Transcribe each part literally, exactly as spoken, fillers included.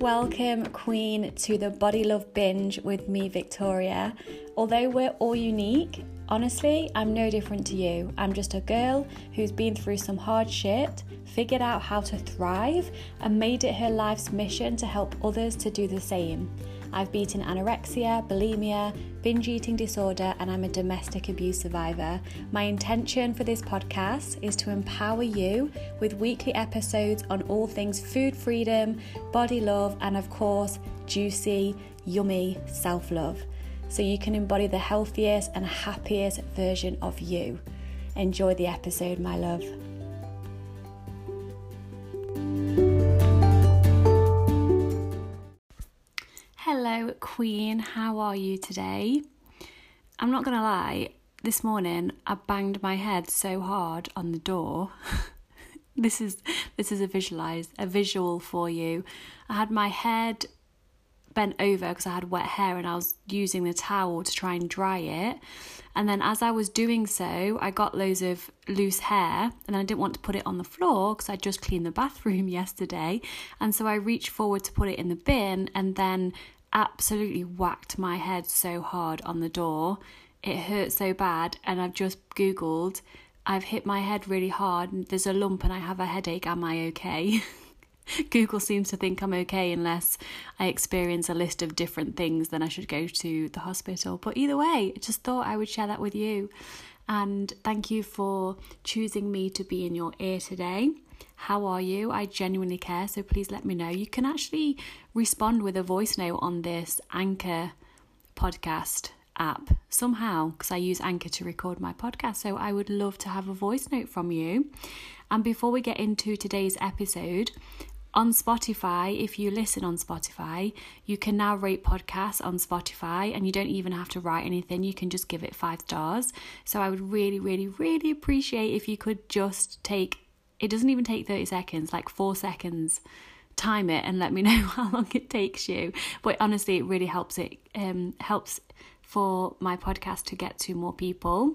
Welcome, Queen, to the Body Love Binge with me, Victoria. Although we're all unique, honestly, I'm no different to you. I'm just a girl who's been through some hard shit, figured out how to thrive, and made it her life's mission to help others to do the same. I've beaten anorexia, bulimia, binge eating disorder, and I'm a domestic abuse survivor. My intention for this podcast is to empower you with weekly episodes on all things food freedom, body love, and of course, juicy, yummy self-love, so you can embody the healthiest and happiest version of you. Enjoy the episode, my love. Hello, Queen. How are you today? I'm not gonna lie, this morning I banged my head so hard on the door. This is this is a visualize a visual for you. I had my head bent over because I had wet hair and I was using the towel to try and dry it. And then as I was doing so, I got loads of loose hair and I didn't want to put it on the floor because I just cleaned the bathroom yesterday. And so I reached forward to put it in the bin and then absolutely whacked my head so hard on the door. It hurt so bad, and I've just googled, I've hit my head really hard and there's a lump and I have a headache, am I okay? Google seems to think I'm okay unless I experience a list of different things, then I should go to the hospital. But either way, I just thought I would share that with you, and thank you for choosing me to be in your ear today. How are you? I genuinely care, so please let me know. You can actually respond with a voice note on this Anchor podcast app somehow, because I use Anchor to record my podcast, so I would love to have a voice note from you. And before we get into today's episode, on Spotify, if you listen on Spotify, you can now rate podcasts on Spotify, and you don't even have to write anything. You can just give it five stars. So I would really, really, really appreciate if you could just take, it doesn't even take thirty seconds, like four seconds, time it and let me know how long it takes you. But honestly, it really helps it, um, helps for my podcast to get to more people.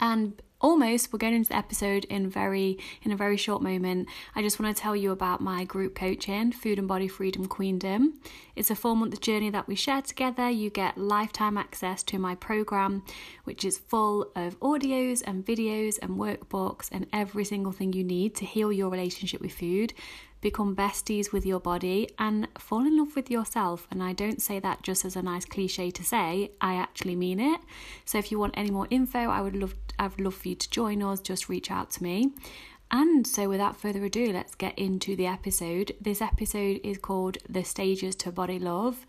And almost, we're going into the episode in very in a very short moment. I just want to tell you about my group coaching, Food and Body Freedom Queendom. It's a four-month journey that we share together. You get lifetime access to my program, which is full of audios and videos and workbooks and every single thing you need to heal your relationship with food, become besties with your body, and fall in love with yourself. And I don't say that just as a nice cliche to say, I actually mean it. So if you want any more info, I would love I'd love for you to join us. Just reach out to me. And so without further ado, let's get into the episode. This episode is called The Stages to Body Love,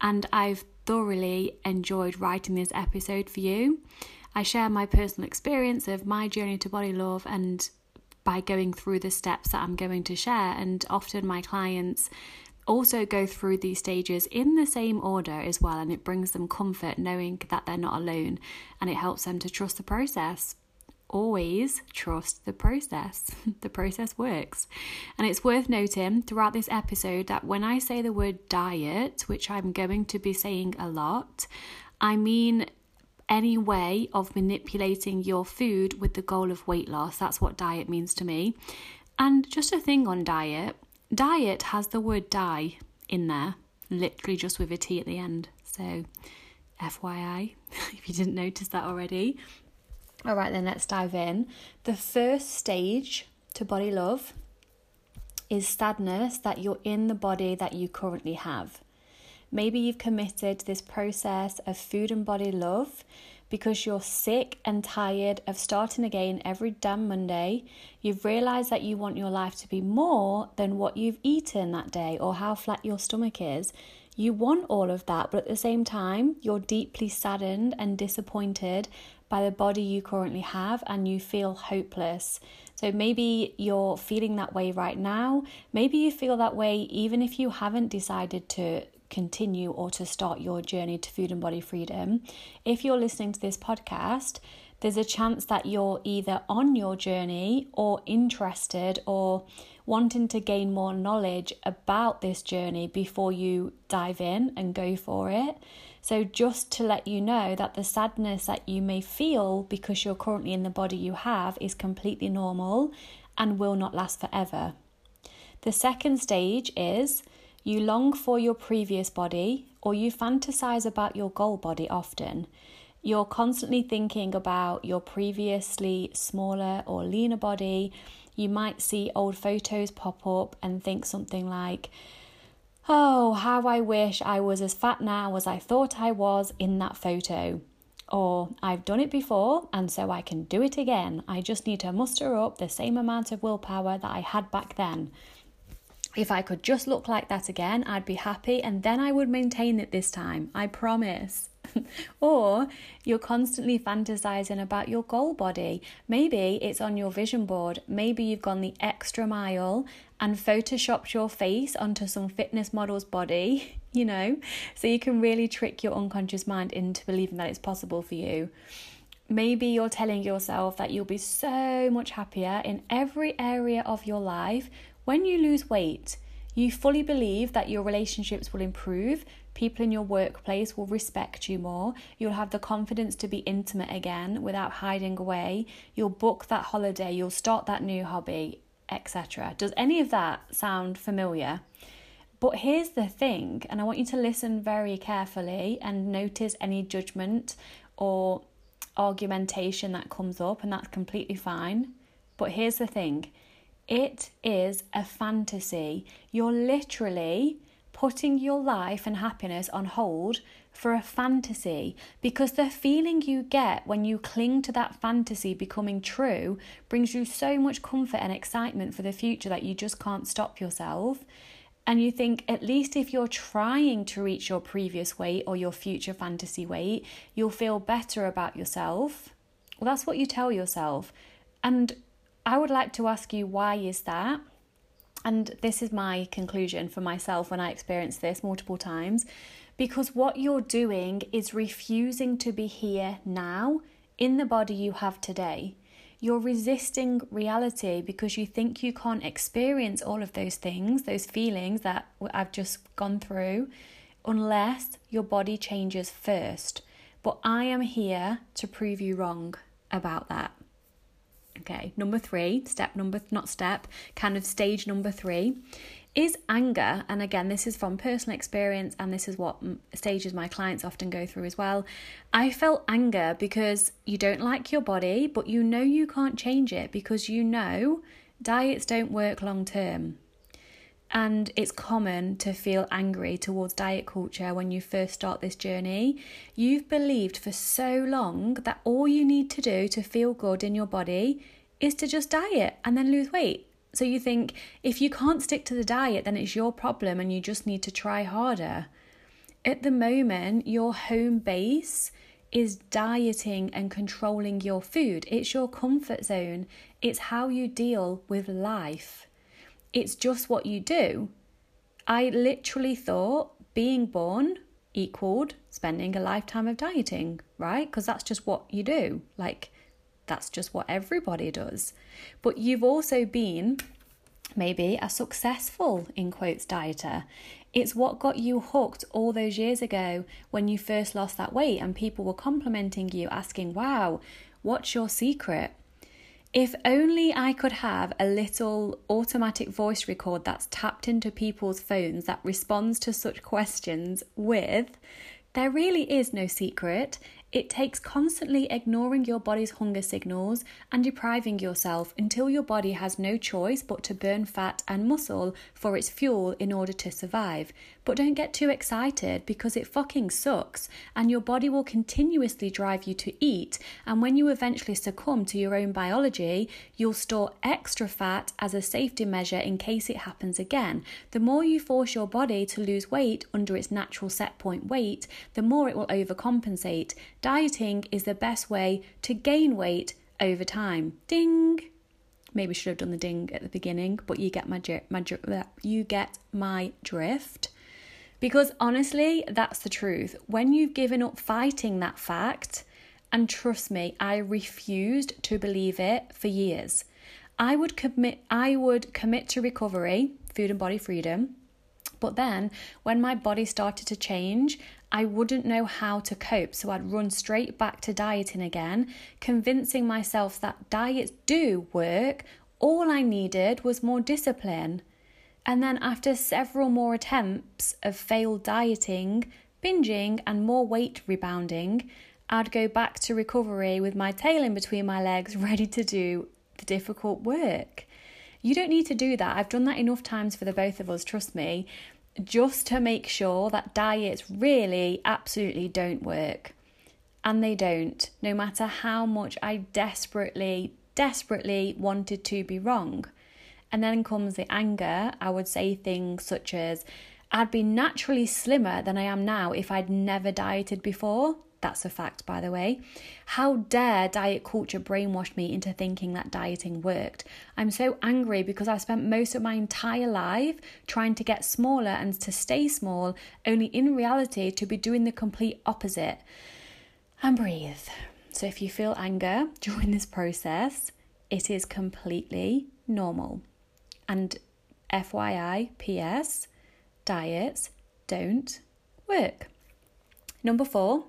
and I've thoroughly enjoyed writing this episode for you. I share my personal experience of my journey to body love and by going through the steps that I'm going to share, and often my clients also go through these stages in the same order as well, and it brings them comfort knowing that they're not alone, and it helps them to trust the process. Always trust the process. The process works. And it's worth noting throughout this episode that when I say the word diet, which I'm going to be saying a lot, I mean any way of manipulating your food with the goal of weight loss. That's what diet means to me. And just a thing on diet, diet has the word die in there, literally just with a T at the end. So F Y I, if you didn't notice that already. All right, then let's dive in. The first stage to body love is sadness that you're in the body that you currently have. Maybe you've committed to this process of food and body love because you're sick and tired of starting again every damn Monday. You've realised that you want your life to be more than what you've eaten that day or how flat your stomach is. You want all of that, but at the same time, you're deeply saddened and disappointed by the body you currently have, and you feel hopeless. So maybe you're feeling that way right now. Maybe you feel that way even if you haven't decided to continue or to start your journey to food and body freedom. If you're listening to this podcast, there's a chance that you're either on your journey or interested or wanting to gain more knowledge about this journey before you dive in and go for it. So just to let you know that the sadness that you may feel because you're currently in the body you have is completely normal and will not last forever. The second stage is You long for your previous body, or you fantasize about your goal body often. You're constantly thinking about your previously smaller or leaner body. You might see old photos pop up and think something like, oh, how I wish I was as fat now as I thought I was in that photo. Or, I've done it before and so I can do it again. I just need to muster up the same amount of willpower that I had back then. If I could just look like that again, I'd be happy, and then I would maintain it this time. I promise. Or you're constantly fantasizing about your goal body. Maybe it's on your vision board. Maybe you've gone the extra mile and photoshopped your face onto some fitness model's body, you know, so you can really trick your unconscious mind into believing that it's possible for you. Maybe you're telling yourself that you'll be so much happier in every area of your life. When you lose weight, you fully believe that your relationships will improve, people in your workplace will respect you more, you'll have the confidence to be intimate again without hiding away, you'll book that holiday, you'll start that new hobby, et cetera. Does any of that sound familiar? But here's the thing, and I want you to listen very carefully and notice any judgment or argumentation that comes up, and that's completely fine. But here's the thing. It is a fantasy. You're literally putting your life and happiness on hold for a fantasy, because the feeling you get when you cling to that fantasy becoming true brings you so much comfort and excitement for the future that you just can't stop yourself. And you think, at least if you're trying to reach your previous weight or your future fantasy weight, you'll feel better about yourself. Well, that's what you tell yourself. And I would like to ask you, why is that? And this is my conclusion for myself when I experienced this multiple times. Because what you're doing is refusing to be here now in the body you have today. You're resisting reality because you think you can't experience all of those things, those feelings that I've just gone through, unless your body changes first. But I am here to prove you wrong about that. Okay, number three, step number, not step, kind of stage number three is anger. And again, this is from personal experience, and this is what stages my clients often go through as well. I felt anger because you don't like your body, but you know you can't change it because you know diets don't work long term. And it's common to feel angry towards diet culture when you first start this journey. You've believed for so long that all you need to do to feel good in your body is to just diet and then lose weight. So you think if you can't stick to the diet, then it's your problem and you just need to try harder. At the moment, your home base is dieting and controlling your food. It's your comfort zone. It's how you deal with life. It's just what you do. I literally thought being born equaled spending a lifetime of dieting, right? Because that's just what you do. Like, that's just what everybody does. But you've also been maybe a successful, in quotes, dieter. It's what got you hooked all those years ago when you first lost that weight and people were complimenting you, asking, wow, what's your secret? If only I could have a little automatic voice record that's tapped into people's phones that responds to such questions with, there really is no secret. It takes constantly ignoring your body's hunger signals and depriving yourself until your body has no choice but to burn fat and muscle for its fuel in order to survive. But don't get too excited, because it fucking sucks, and your body will continuously drive you to eat, and when you eventually succumb to your own biology, you'll store extra fat as a safety measure in case it happens again. The more you force your body to lose weight under its natural set point weight, the more it will overcompensate. Dieting is the best way to gain weight over time. Ding. Maybe should have done the ding at the beginning, but you get my dri- my dri- you get my drift. Because honestly, that's the truth. When you've given up fighting that fact, and trust me, I refused to believe it for years. I would commit I would commit to recovery, food and body freedom. But then when my body started to change, I wouldn't know how to cope, so I'd run straight back to dieting again, convincing myself that diets do work. All I needed was more discipline. And then after several more attempts of failed dieting, binging and more weight rebounding, I'd go back to recovery with my tail in between my legs, ready to do the difficult work. You don't need to do that. I've done that enough times for the both of us, trust me, just to make sure that diets really absolutely don't work. And they don't, no matter how much I desperately, desperately wanted to be wrong. And then comes the anger. I would say things such as, I'd be naturally slimmer than I am now if I'd never dieted before. That's a fact, by the way. How dare diet culture brainwash me into thinking that dieting worked? I'm so angry because I've spent most of my entire life trying to get smaller and to stay small, only in reality to be doing the complete opposite. And breathe. So if you feel anger during this process, it is completely normal. And F Y I, P S, diets don't work. Number four,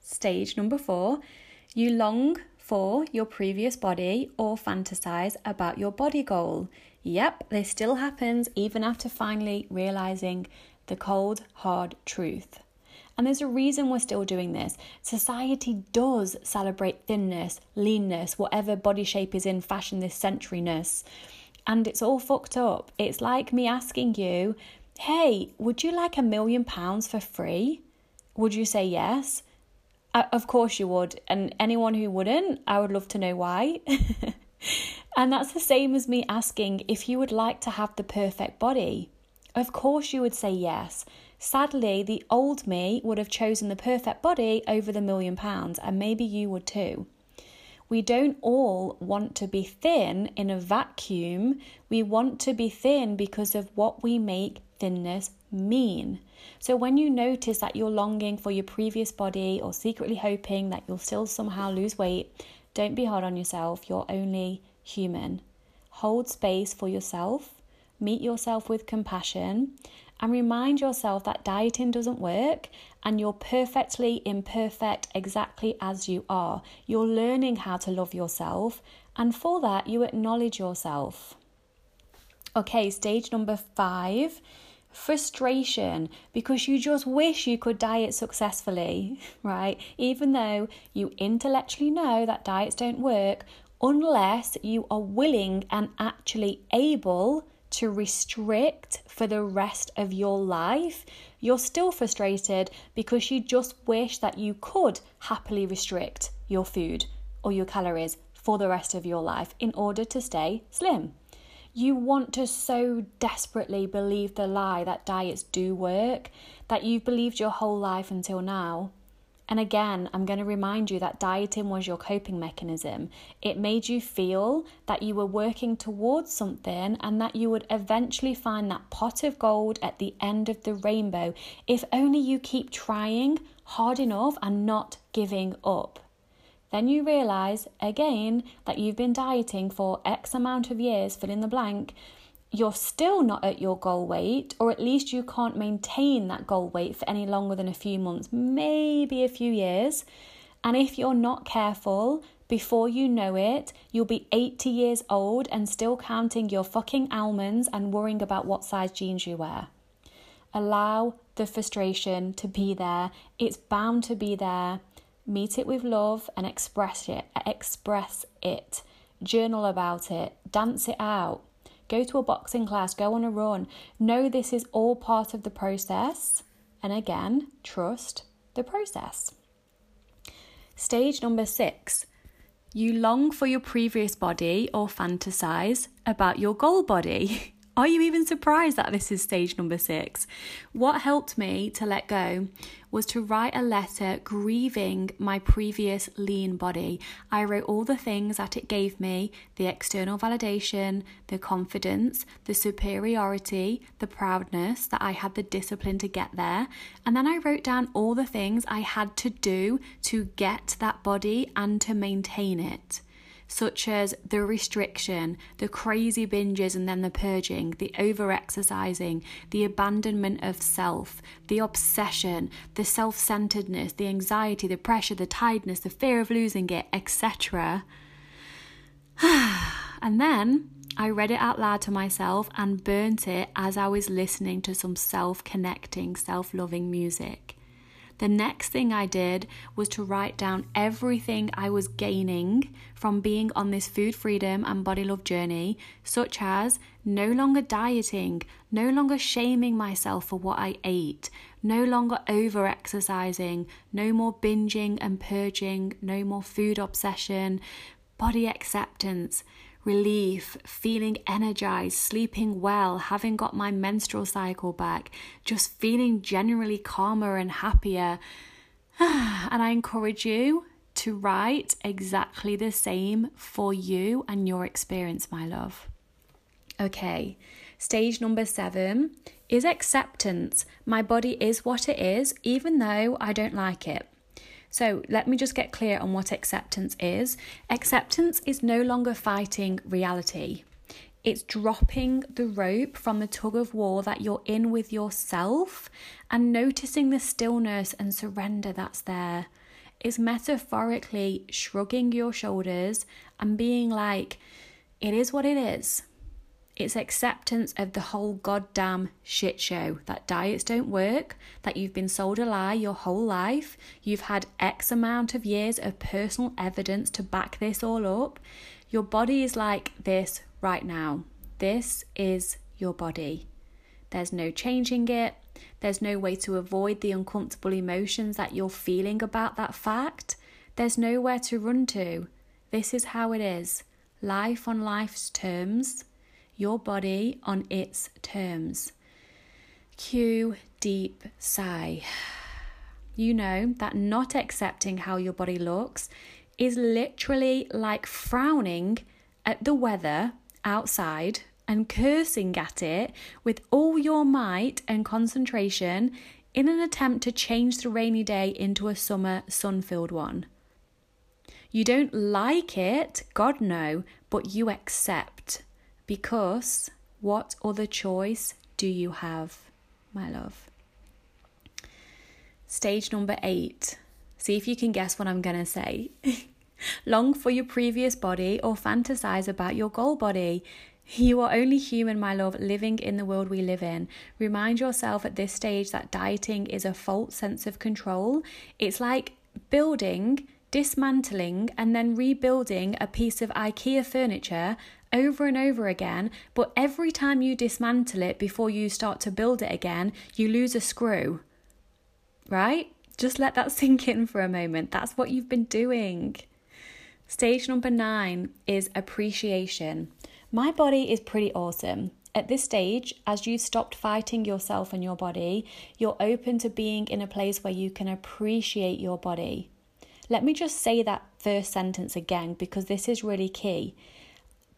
stage number four, you long for your previous body or fantasize about your body goal. Yep, this still happens even after finally realizing the cold, hard truth. And there's a reason we're still doing this. Society does celebrate thinness, leanness, whatever body shape is in fashion this century-ness. And it's all fucked up. It's like me asking you, hey, would you like a million pounds for free? Would you say yes? Uh, of course you would. And anyone who wouldn't, I would love to know why. And that's the same as me asking if you would like to have the perfect body. Of course you would say yes. Sadly, the old me would have chosen the perfect body over the million pounds, and maybe you would too. We don't all want to be thin in a vacuum. We want to be thin because of what we make thinness mean. So when you notice that you're longing for your previous body or secretly hoping that you'll still somehow lose weight, don't be hard on yourself. You're only human. Hold space for yourself. Meet yourself with compassion and remind yourself that dieting doesn't work and you're perfectly imperfect exactly as you are. You're learning how to love yourself, and for that you acknowledge yourself. Okay, stage number five, frustration, because you just wish you could diet successfully, right? Even though you intellectually know that diets don't work unless you are willing and actually able to restrict for the rest of your life, you're still frustrated because you just wish that you could happily restrict your food or your calories for the rest of your life in order to stay slim. You want to so desperately believe the lie that diets do work, that you've believed your whole life until now. And again, I'm going to remind you that dieting was your coping mechanism. It made you feel that you were working towards something and that you would eventually find that pot of gold at the end of the rainbow, if only you keep trying hard enough and not giving up. Then you realize, again, that you've been dieting for X amount of years, fill in the blank. You're still not at your goal weight, or at least you can't maintain that goal weight for any longer than a few months, maybe a few years. And if you're not careful, before you know it, you'll be eighty years old and still counting your fucking almonds and worrying about what size jeans you wear. Allow the frustration to be there. It's bound to be there. Meet it with love and express it. Express it. Journal about it. Dance it out. Go to a boxing class, go on a run. Know this is all part of the process. And again, trust the process. Stage number six, you long for your previous body or fantasize about your goal body. Are you even surprised that this is stage number six? What helped me to let go was to write a letter grieving my previous lean body. I wrote all the things that it gave me, the external validation, the confidence, the superiority, the proudness that I had the discipline to get there. And then I wrote down all the things I had to do to get that body and to maintain it, such as the restriction, the crazy binges and then the purging, the over-exercising, the abandonment of self, the obsession, the self-centeredness, the anxiety, the pressure, the tiredness, the fear of losing it, et cetera And then I read it out loud to myself and burnt it as I was listening to some self-connecting, self-loving music. The next thing I did was to write down everything I was gaining from being on this food freedom and body love journey, such as no longer dieting, no longer shaming myself for what I ate, no longer over-exercising, no more binging and purging, no more food obsession, body acceptance, relief, feeling energized, sleeping well, having got my menstrual cycle back, just feeling generally calmer and happier. And I encourage you to write exactly the same for you and your experience, my love. Okay, stage number seven is acceptance. My body is what it is, even though I don't like it. So let me just get clear on what acceptance is. Acceptance is no longer fighting reality. It's dropping the rope from the tug of war that you're in with yourself and noticing the stillness and surrender that's there. It's metaphorically shrugging your shoulders and being like, it is what it is. It's acceptance of the whole goddamn shit show, that diets don't work, that you've been sold a lie your whole life, you've had X amount of years of personal evidence to back this all up. Your body is like this right now. This is your body. There's no changing it. There's no way to avoid the uncomfortable emotions that you're feeling about that fact. There's nowhere to run to. This is how it is. Life on life's terms. Your body on its terms. Cue deep sigh. You know that not accepting how your body looks is literally like frowning at the weather outside and cursing at it with all your might and concentration in an attempt to change the rainy day into a summer sun-filled one. You don't like it, God no, but you accept. Because what other choice do you have, my love? Stage number eight. See if you can guess what I'm going to say. Long for your previous body or fantasize about your goal body. You are only human, my love, living in the world we live in. Remind yourself at this stage that dieting is a false sense of control. It's like building, dismantling, and then rebuilding a piece of IKEA furniture over and over again, but every time you dismantle it before you start to build it again, you lose a screw, right? Just let that sink in for a moment. That's what you've been doing. Stage number nine is appreciation. My body is pretty awesome. At this stage, as you've stopped fighting yourself and your body, you're open to being in a place where you can appreciate your body. Let me just say that first sentence again, because this is really key.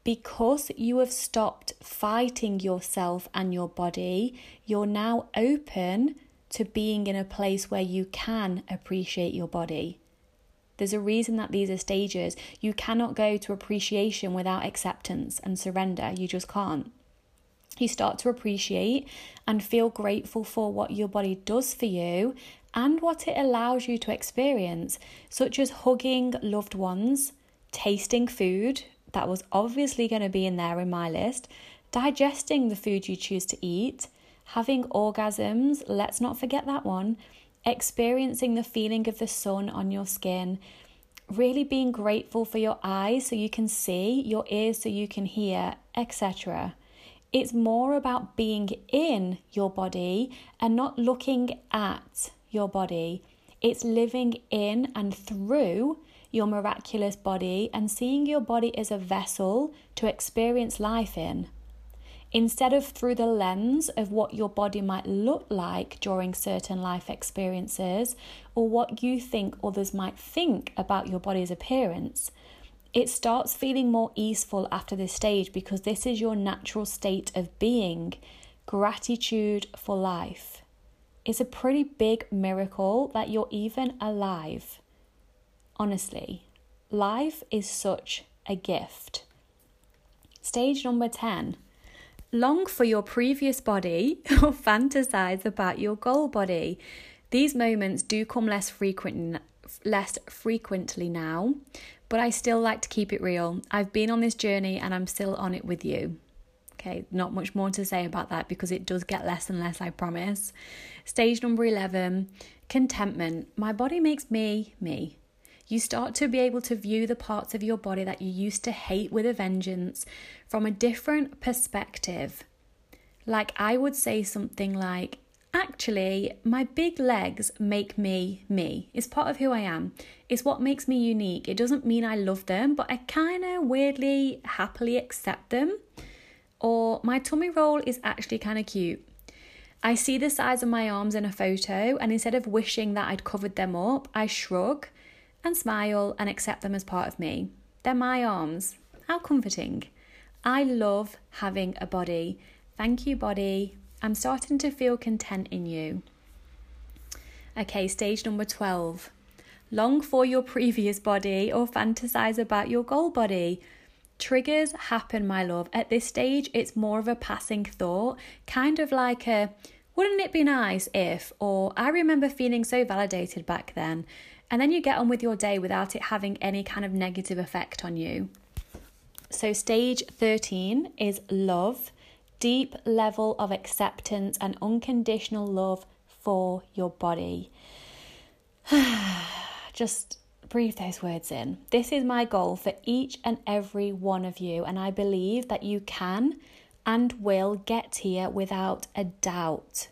Because you have stopped fighting yourself and your body, you're now open to being in a place where you can appreciate your body. There's a reason that these are stages. You cannot go to appreciation without acceptance and surrender. You just can't. You start to appreciate and feel grateful for what your body does for you and what it allows you to experience, such as hugging loved ones, tasting food. That was obviously going to be in there in my list. Digesting the food you choose to eat. Having orgasms. Let's not forget that one. Experiencing the feeling of the sun on your skin. Really being grateful for your eyes so you can see. Your ears so you can hear. et cetera. It's more about being in your body and not looking at your body. It's living in and through your miraculous body and seeing your body as a vessel to experience life in, instead of through the lens of what your body might look like during certain life experiences or what you think others might think about your body's appearance. It starts feeling more easeful after this stage because this is your natural state of being. Gratitude for life. It's a pretty big miracle that you're even alive. Honestly, life is such a gift. Stage number ten. Long for your previous body or fantasize about your goal body. These moments do come less frequent, less frequently now, but I still like to keep it real. I've been on this journey and I'm still on it with you. Okay, not much more to say about that because it does get less and less, I promise. Stage number eleven, contentment. My body makes me, me. You start to be able to view the parts of your body that you used to hate with a vengeance from a different perspective. Like I would say something like, actually, my big legs make me, me. It's part of who I am. It's what makes me unique. It doesn't mean I love them, but I kind of weirdly, happily accept them. Or my tummy roll is actually kind of cute. I see the size of my arms in a photo, and instead of wishing that I'd covered them up, I shrug and smile and accept them as part of me. They're my arms. How comforting. I love having a body. Thank you, body. I'm starting to feel content in you. Okay, stage number twelve. Long for your previous body or fantasize about your goal body. Triggers happen, my love. At this stage, it's more of a passing thought, kind of like a, wouldn't it be nice if, or I remember feeling so validated back then. And then you get on with your day without it having any kind of negative effect on you. So stage thirteen is love, deep level of acceptance and unconditional love for your body. Just breathe those words in. This is my goal for each and every one of you, and I believe that you can and will get here without a doubt.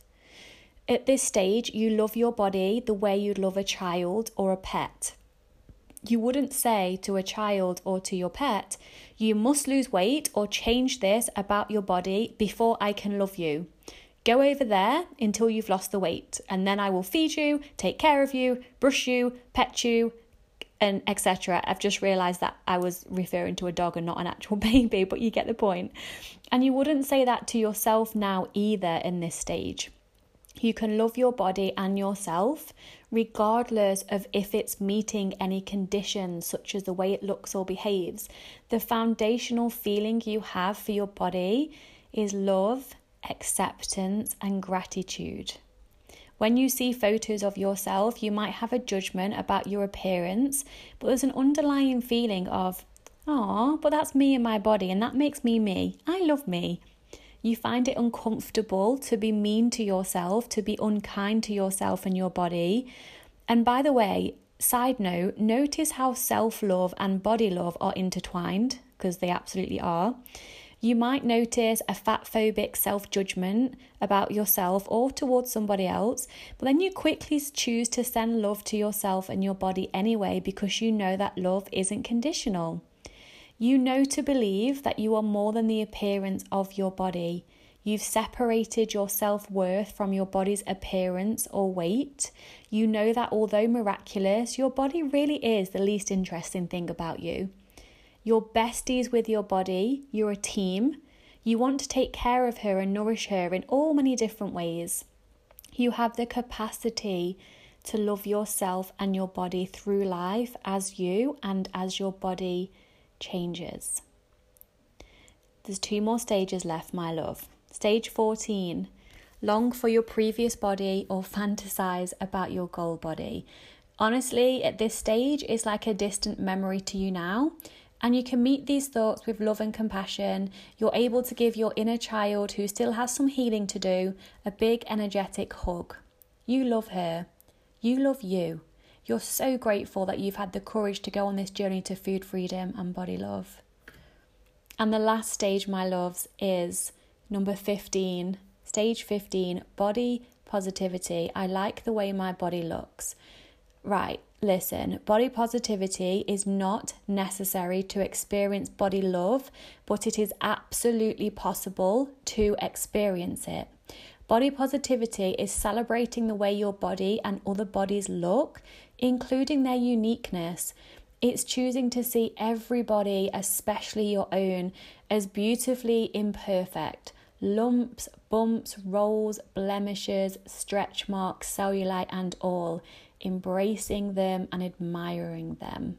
At this stage, you love your body the way you'd love a child or a pet. You wouldn't say to a child or to your pet, you must lose weight or change this about your body before I can love you. Go over there until you've lost the weight, and then I will feed you, take care of you, brush you, pet you, and et cetera. I've just realised that I was referring to a dog and not an actual baby, but you get the point. And you wouldn't say that to yourself now either in this stage. You can love your body and yourself regardless of if it's meeting any conditions such as the way it looks or behaves. The foundational feeling you have for your body is love, acceptance, and gratitude. When you see photos of yourself, you might have a judgment about your appearance, but there's an underlying feeling of, oh, but that's me and my body, and that makes me me. I love me. You find it uncomfortable to be mean to yourself, to be unkind to yourself and your body. And by the way, side note, notice how self-love and body love are intertwined, because they absolutely are. You might notice a fatphobic self-judgment about yourself or towards somebody else, but then you quickly choose to send love to yourself and your body anyway because you know that love isn't conditional. You know to believe that you are more than the appearance of your body. You've separated your self-worth from your body's appearance or weight. You know that although miraculous, your body really is the least interesting thing about you. You're besties with your body, you're a team. You want to take care of her and nourish her in all many different ways. You have the capacity to love yourself and your body through life as you and as your body changes. There's two more stages left, my love. Stage fourteen, long for your previous body or fantasize about your goal body. Honestly, at this stage, it's like a distant memory to you now. And you can meet these thoughts with love and compassion. You're able to give your inner child, who still has some healing to do, a big energetic hug. You love her. You love you. You're so grateful that you've had the courage to go on this journey to food freedom and body love. And the last stage, my loves, is number fifteen. Stage fifteen, body positivity. I like the way my body looks. Right. Listen, body positivity is not necessary to experience body love, but it is absolutely possible to experience it. Body positivity is celebrating the way your body and other bodies look, including their uniqueness. It's choosing to see everybody, especially your own, as beautifully imperfect. Lumps, bumps, rolls, blemishes, stretch marks, cellulite, and all. Embracing them and admiring them.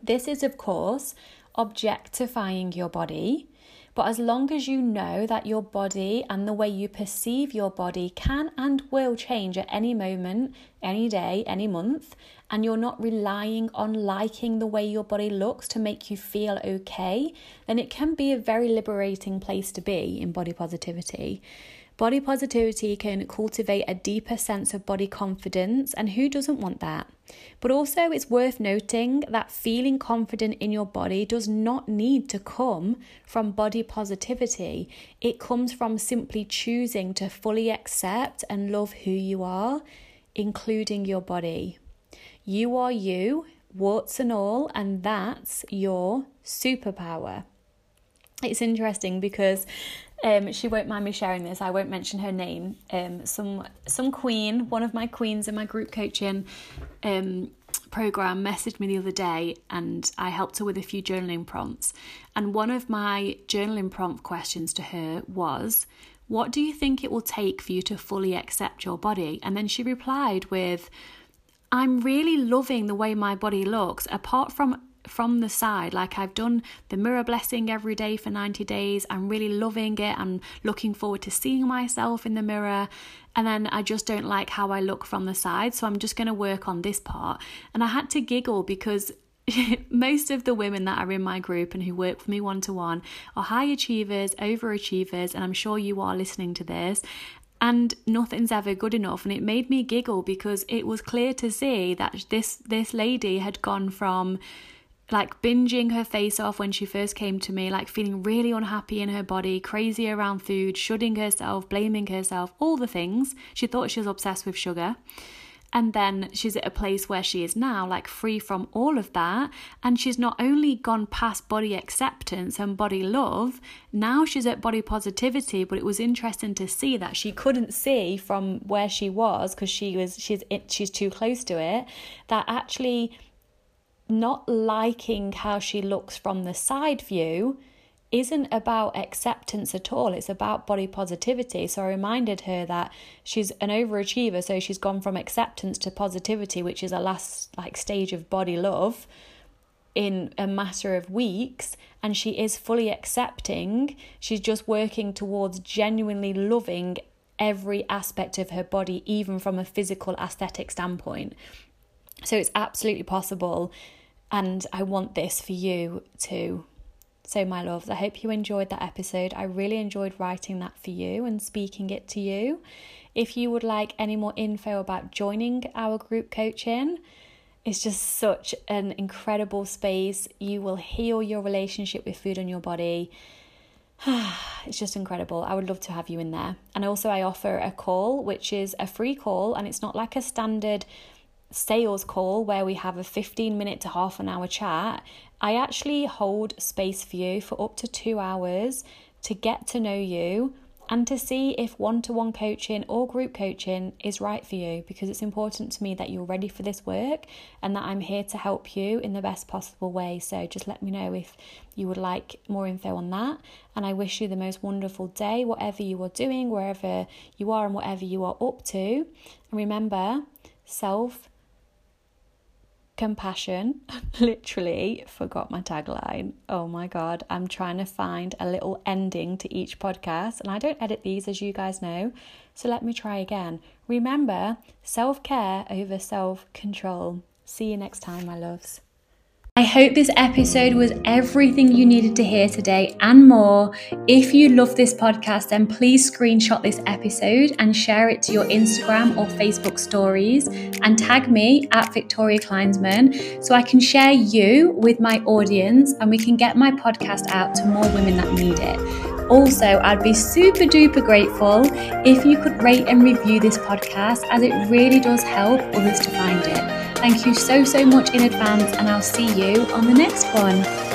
This is, of course, objectifying your body, But as long as you know that your body and the way you perceive your body can and will change at any moment, any day, any month, and you're not relying on liking the way your body looks to make you feel okay, then it can be a very liberating place to be in body positivity. Body positivity can cultivate a deeper sense of body confidence, and who doesn't want that? But also it's worth noting that feeling confident in your body does not need to come from body positivity. It comes from simply choosing to fully accept and love who you are, including your body. You are you, warts and all, and that's your superpower. It's interesting because Um, she won't mind me sharing this. I won't mention her name. Um, some some queen, one of my queens in my group coaching um, program, messaged me the other day, and I helped her with a few journaling prompts. And one of my journaling prompt questions to her was, "What do you think it will take for you to fully accept your body?" And then she replied with, "I'm really loving the way my body looks, apart from." from the side, like I've done the mirror blessing every day for ninety days. I'm really loving it. I'm looking forward to seeing myself in the mirror. And then I just don't like how I look from the side. So I'm just going to work on this part." And I had to giggle because most of the women that are in my group and who work with me one-to-one are high achievers, overachievers. And I'm sure you are listening to this. And nothing's ever good enough. And it made me giggle because it was clear to see that this, this lady had gone from like binging her face off when she first came to me, like feeling really unhappy in her body, crazy around food, shunning herself, blaming herself, all the things. She thought she was obsessed with sugar. And then she's at a place where she is now, like free from all of that. And she's not only gone past body acceptance and body love, now she's at body positivity. But it was interesting to see that she couldn't see from where she was because she was she's she's too close to it, that actually not liking how she looks from the side view isn't about acceptance at all. It's about body positivity. So I reminded her that she's an overachiever, so she's gone from acceptance to positivity, which is a last like stage of body love, in a matter of weeks. And she is fully accepting. She's just working towards genuinely loving every aspect of her body, even from a physical aesthetic standpoint. So it's absolutely possible, and I want this for you too. So my loves, I hope you enjoyed that episode. I really enjoyed writing that for you and speaking it to you. If you would like any more info about joining our group coaching, it's just such an incredible space. You will heal your relationship with food and your body. It's just incredible. I would love to have you in there. And also I offer a call, which is a free call, and it's not like a standard sales call where we have a fifteen minute to half an hour chat. I actually hold space for you for up to two hours to get to know you and to see if one-to-one coaching or group coaching is right for you, because it's important to me that you're ready for this work and that I'm here to help you in the best possible way. So just let me know if you would like more info on that. And I wish you the most wonderful day, whatever you are doing, wherever you are and whatever you are up to. And remember, self compassion. Literally forgot my tagline. Oh my God. I'm trying to find a little ending to each podcast, and I don't edit these, as you guys know. So let me try again. Remember, self-care over self-control. See you next time, my loves. I hope this episode was everything you needed to hear today and more. If you love this podcast, then please screenshot this episode and share it to your Instagram or Facebook stories and tag me at Victoria Kleinsman so I can share you with my audience and we can get my podcast out to more women that need it. Also, I'd be super duper grateful if you could rate and review this podcast, as it really does help others to find it. Thank you so, so much in advance, and I'll see you on the next one.